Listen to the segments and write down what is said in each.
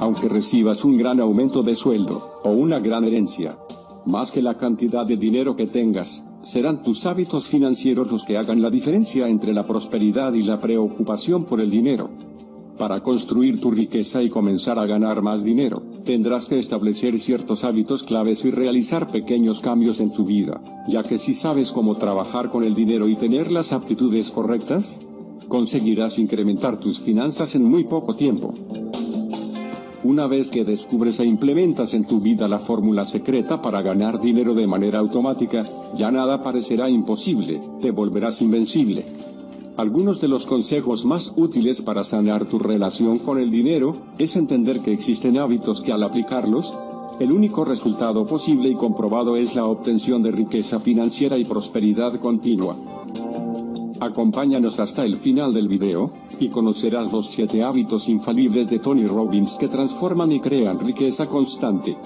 Aunque recibas un gran aumento de sueldo, o una gran herencia, más que la cantidad de dinero que tengas, serán tus hábitos financieros los que hagan la diferencia entre la prosperidad y la preocupación por el dinero. Para construir tu riqueza y comenzar a ganar más dinero, tendrás que establecer ciertos hábitos claves y realizar pequeños cambios en tu vida, ya que si sabes cómo trabajar con el dinero y tener las aptitudes correctas, conseguirás incrementar tus finanzas en muy poco tiempo. Una vez que descubres e implementas en tu vida la fórmula secreta para ganar dinero de manera automática, ya nada parecerá imposible, te volverás invencible. Algunos de los consejos más útiles para sanar tu relación con el dinero es entender que existen hábitos que al aplicarlos, el único resultado posible y comprobado es la obtención de riqueza financiera y prosperidad continua. Acompáñanos hasta el final del video, y conocerás los 7 hábitos infalibles de Tony Robbins que transforman y crean riqueza constante.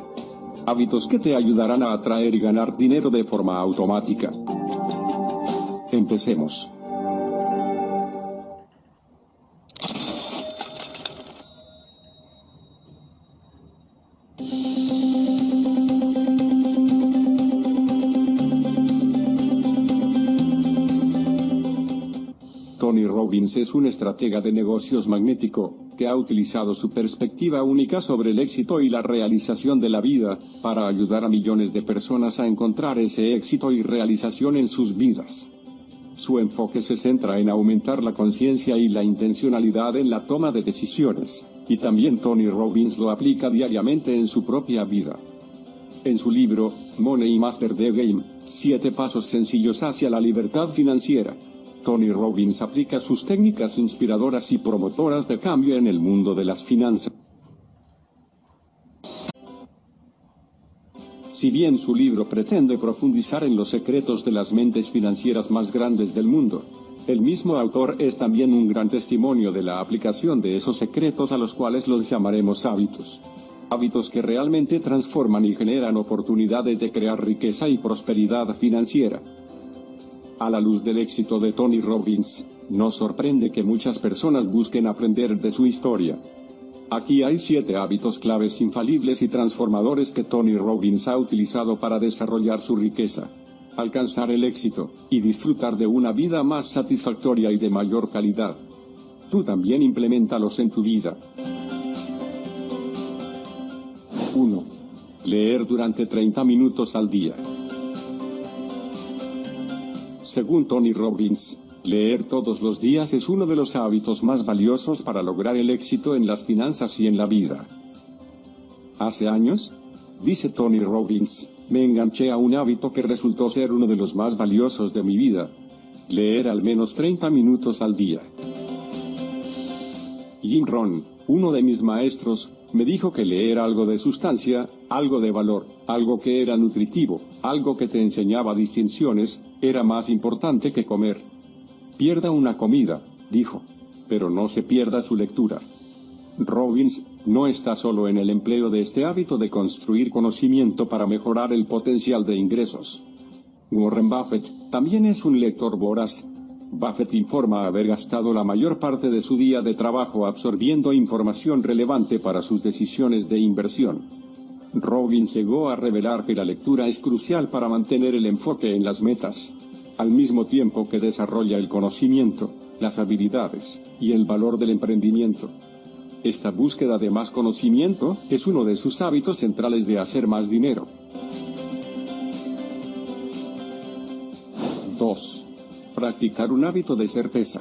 Hábitos que te ayudarán a atraer y ganar dinero de forma automática. Empecemos. Tony Robbins es un estratega de negocios magnético, que ha utilizado su perspectiva única sobre el éxito y la realización de la vida, para ayudar a millones de personas a encontrar ese éxito y realización en sus vidas. Su enfoque se centra en aumentar la conciencia y la intencionalidad en la toma de decisiones, y también Tony Robbins lo aplica diariamente en su propia vida. En su libro, Money Master The Game, 7 pasos sencillos hacia la libertad financiera, Tony Robbins aplica sus técnicas inspiradoras y promotoras de cambio en el mundo de las finanzas. Si bien su libro pretende profundizar en los secretos de las mentes financieras más grandes del mundo, el mismo autor es también un gran testimonio de la aplicación de esos secretos a los cuales los llamaremos hábitos. Hábitos que realmente transforman y generan oportunidades de crear riqueza y prosperidad financiera. A la luz del éxito de Tony Robbins, nos sorprende que muchas personas busquen aprender de su historia. Aquí hay 7 hábitos claves infalibles y transformadores que Tony Robbins ha utilizado para desarrollar su riqueza, alcanzar el éxito, y disfrutar de una vida más satisfactoria y de mayor calidad. Tú también impleméntalos en tu vida. 1. Leer durante 30 minutos al día. Según Tony Robbins, leer todos los días es uno de los hábitos más valiosos para lograr el éxito en las finanzas y en la vida. Hace años, dice Tony Robbins, me enganché a un hábito que resultó ser uno de los más valiosos de mi vida. Leer al menos 30 minutos al día. Jim Rohn, uno de mis maestros, me dijo que leer algo de sustancia, algo de valor, algo que era nutritivo, algo que te enseñaba distinciones, era más importante que comer. Pierda una comida, dijo, pero no se pierda su lectura. Robbins no está solo en el empleo de este hábito de construir conocimiento para mejorar el potencial de ingresos. Warren Buffett también es un lector voraz. Buffett informa haber gastado la mayor parte de su día de trabajo absorbiendo información relevante para sus decisiones de inversión. Robbins llegó a revelar que la lectura es crucial para mantener el enfoque en las metas, al mismo tiempo que desarrolla el conocimiento, las habilidades y el valor del emprendimiento. Esta búsqueda de más conocimiento es uno de sus hábitos centrales de hacer más dinero. 2. Practicar un hábito de certeza.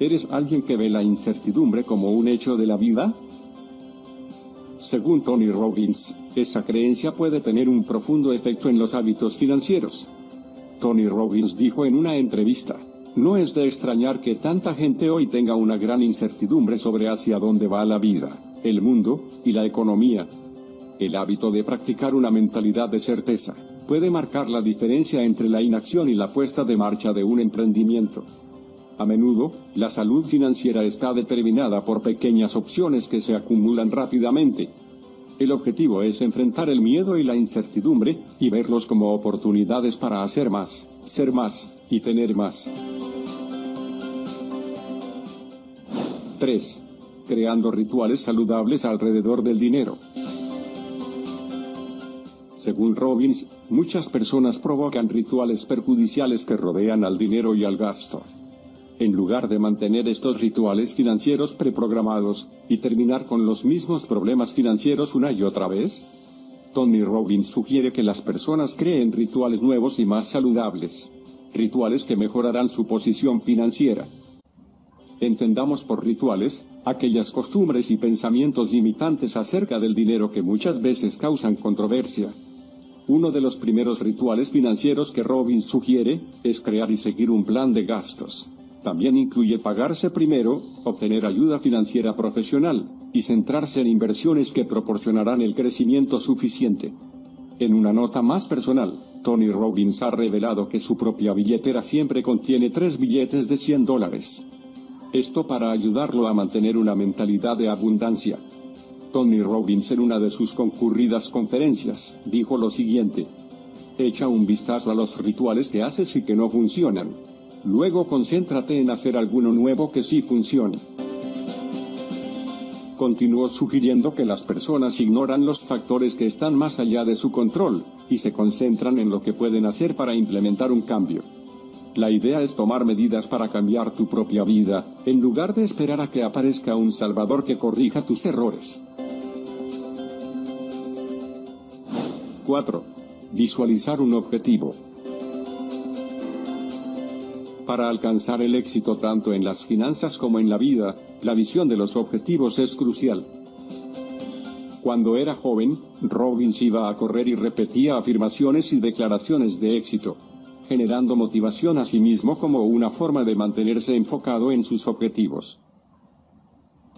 ¿Eres alguien que ve la incertidumbre como un hecho de la vida? Según Tony Robbins, esa creencia puede tener un profundo efecto en los hábitos financieros. Tony Robbins dijo en una entrevista, no es de extrañar que tanta gente hoy tenga una gran incertidumbre sobre hacia dónde va la vida, el mundo y la economía. El hábito de practicar una mentalidad de certeza puede marcar la diferencia entre la inacción y la puesta de marcha de un emprendimiento. A menudo, la salud financiera está determinada por pequeñas opciones que se acumulan rápidamente. El objetivo es enfrentar el miedo y la incertidumbre, y verlos como oportunidades para hacer más, ser más, y tener más. 3. Creando rituales saludables alrededor del dinero. Según Robbins, muchas personas provocan rituales perjudiciales que rodean al dinero y al gasto. En lugar de mantener estos rituales financieros preprogramados y terminar con los mismos problemas financieros una y otra vez, Tony Robbins sugiere que las personas creen rituales nuevos y más saludables, rituales que mejorarán su posición financiera. Entendamos por rituales, aquellas costumbres y pensamientos limitantes acerca del dinero que muchas veces causan controversia. Uno de los primeros rituales financieros que Robbins sugiere, es crear y seguir un plan de gastos. También incluye pagarse primero, obtener ayuda financiera profesional, y centrarse en inversiones que proporcionarán el crecimiento suficiente. En una nota más personal, Tony Robbins ha revelado que su propia billetera siempre contiene 3 billetes de $100. Esto para ayudarlo a mantener una mentalidad de abundancia. Tony Robbins en una de sus concurridas conferencias, dijo lo siguiente: echa un vistazo a los rituales que haces y que no funcionan. Luego concéntrate en hacer alguno nuevo que sí funcione. Continuó sugiriendo que las personas ignoran los factores que están más allá de su control, y se concentran en lo que pueden hacer para implementar un cambio. La idea es tomar medidas para cambiar tu propia vida, en lugar de esperar a que aparezca un salvador que corrija tus errores. 4. Visualizar un objetivo. Para alcanzar el éxito tanto en las finanzas como en la vida, la visión de los objetivos es crucial. Cuando era joven, Robbins iba a correr y repetía afirmaciones y declaraciones de éxito, generando motivación a sí mismo como una forma de mantenerse enfocado en sus objetivos.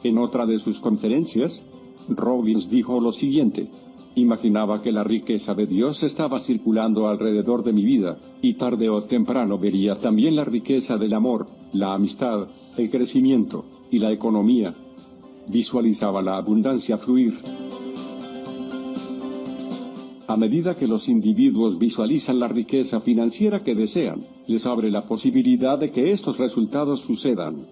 En otra de sus conferencias, Robbins dijo lo siguiente: imaginaba que la riqueza de Dios estaba circulando alrededor de mi vida, y tarde o temprano vería también la riqueza del amor, la amistad, el crecimiento, y la economía. Visualizaba la abundancia fluir. A medida que los individuos visualizan la riqueza financiera que desean, les abre la posibilidad de que estos resultados sucedan.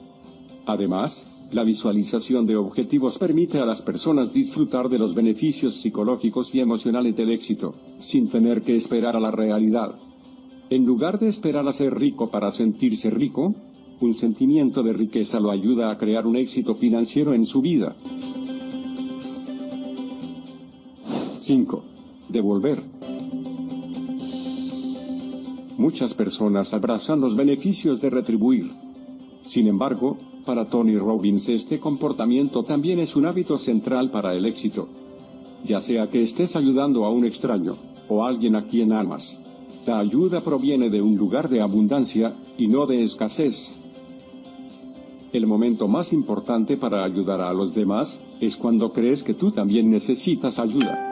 Además, la visualización de objetivos permite a las personas disfrutar de los beneficios psicológicos y emocionales del éxito, sin tener que esperar a la realidad. En lugar de esperar a ser rico para sentirse rico, un sentimiento de riqueza lo ayuda a crear un éxito financiero en su vida. 5. Devolver. Muchas personas abrazan los beneficios de retribuir. Sin embargo, para Tony Robbins este comportamiento también es un hábito central para el éxito. Ya sea que estés ayudando a un extraño, o a alguien a quien amas, la ayuda proviene de un lugar de abundancia, y no de escasez. El momento más importante para ayudar a los demás, es cuando crees que tú también necesitas ayuda.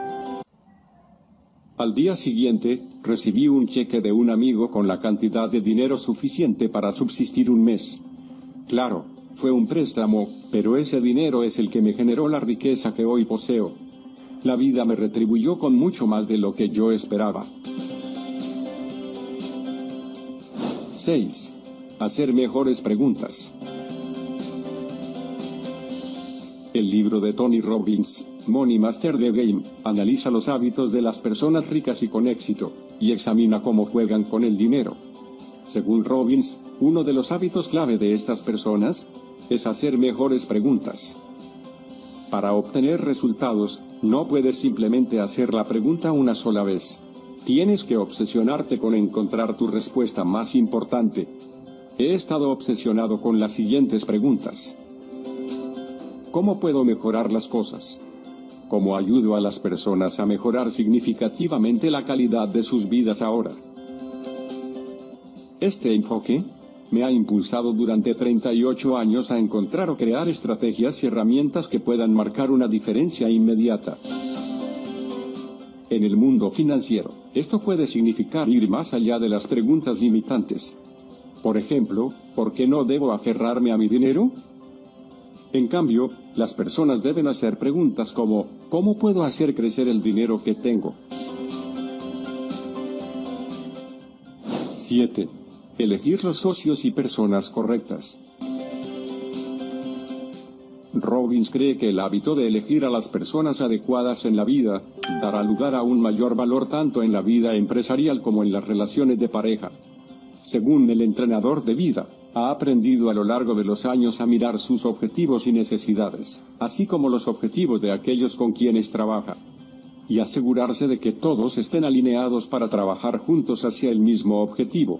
Al día siguiente, recibí un cheque de un amigo con la cantidad de dinero suficiente para subsistir un mes. Claro, fue un préstamo, pero ese dinero es el que me generó la riqueza que hoy poseo. La vida me retribuyó con mucho más de lo que yo esperaba. 6. Hacer mejores preguntas. El libro de Tony Robbins, Money Master The Game, analiza los hábitos de las personas ricas y con éxito, y examina cómo juegan con el dinero. Según Robbins, uno de los hábitos clave de estas personas es hacer mejores preguntas. Para obtener resultados, no puedes simplemente hacer la pregunta una sola vez. Tienes que obsesionarte con encontrar tu respuesta más importante. He estado obsesionado con las siguientes preguntas: ¿cómo puedo mejorar las cosas? ¿Cómo ayudo a las personas a mejorar significativamente la calidad de sus vidas ahora? Este enfoque me ha impulsado durante 38 años a encontrar o crear estrategias y herramientas que puedan marcar una diferencia inmediata. En el mundo financiero, esto puede significar ir más allá de las preguntas limitantes. Por ejemplo, ¿por qué no debo aferrarme a mi dinero? En cambio, las personas deben hacer preguntas como, ¿cómo puedo hacer crecer el dinero que tengo? 7. Elegir los socios y personas correctas. Robbins cree que el hábito de elegir a las personas adecuadas en la vida dará lugar a un mayor valor tanto en la vida empresarial como en las relaciones de pareja. Según el entrenador de vida, ha aprendido a lo largo de los años a mirar sus objetivos y necesidades, así como los objetivos de aquellos con quienes trabaja, y asegurarse de que todos estén alineados para trabajar juntos hacia el mismo objetivo.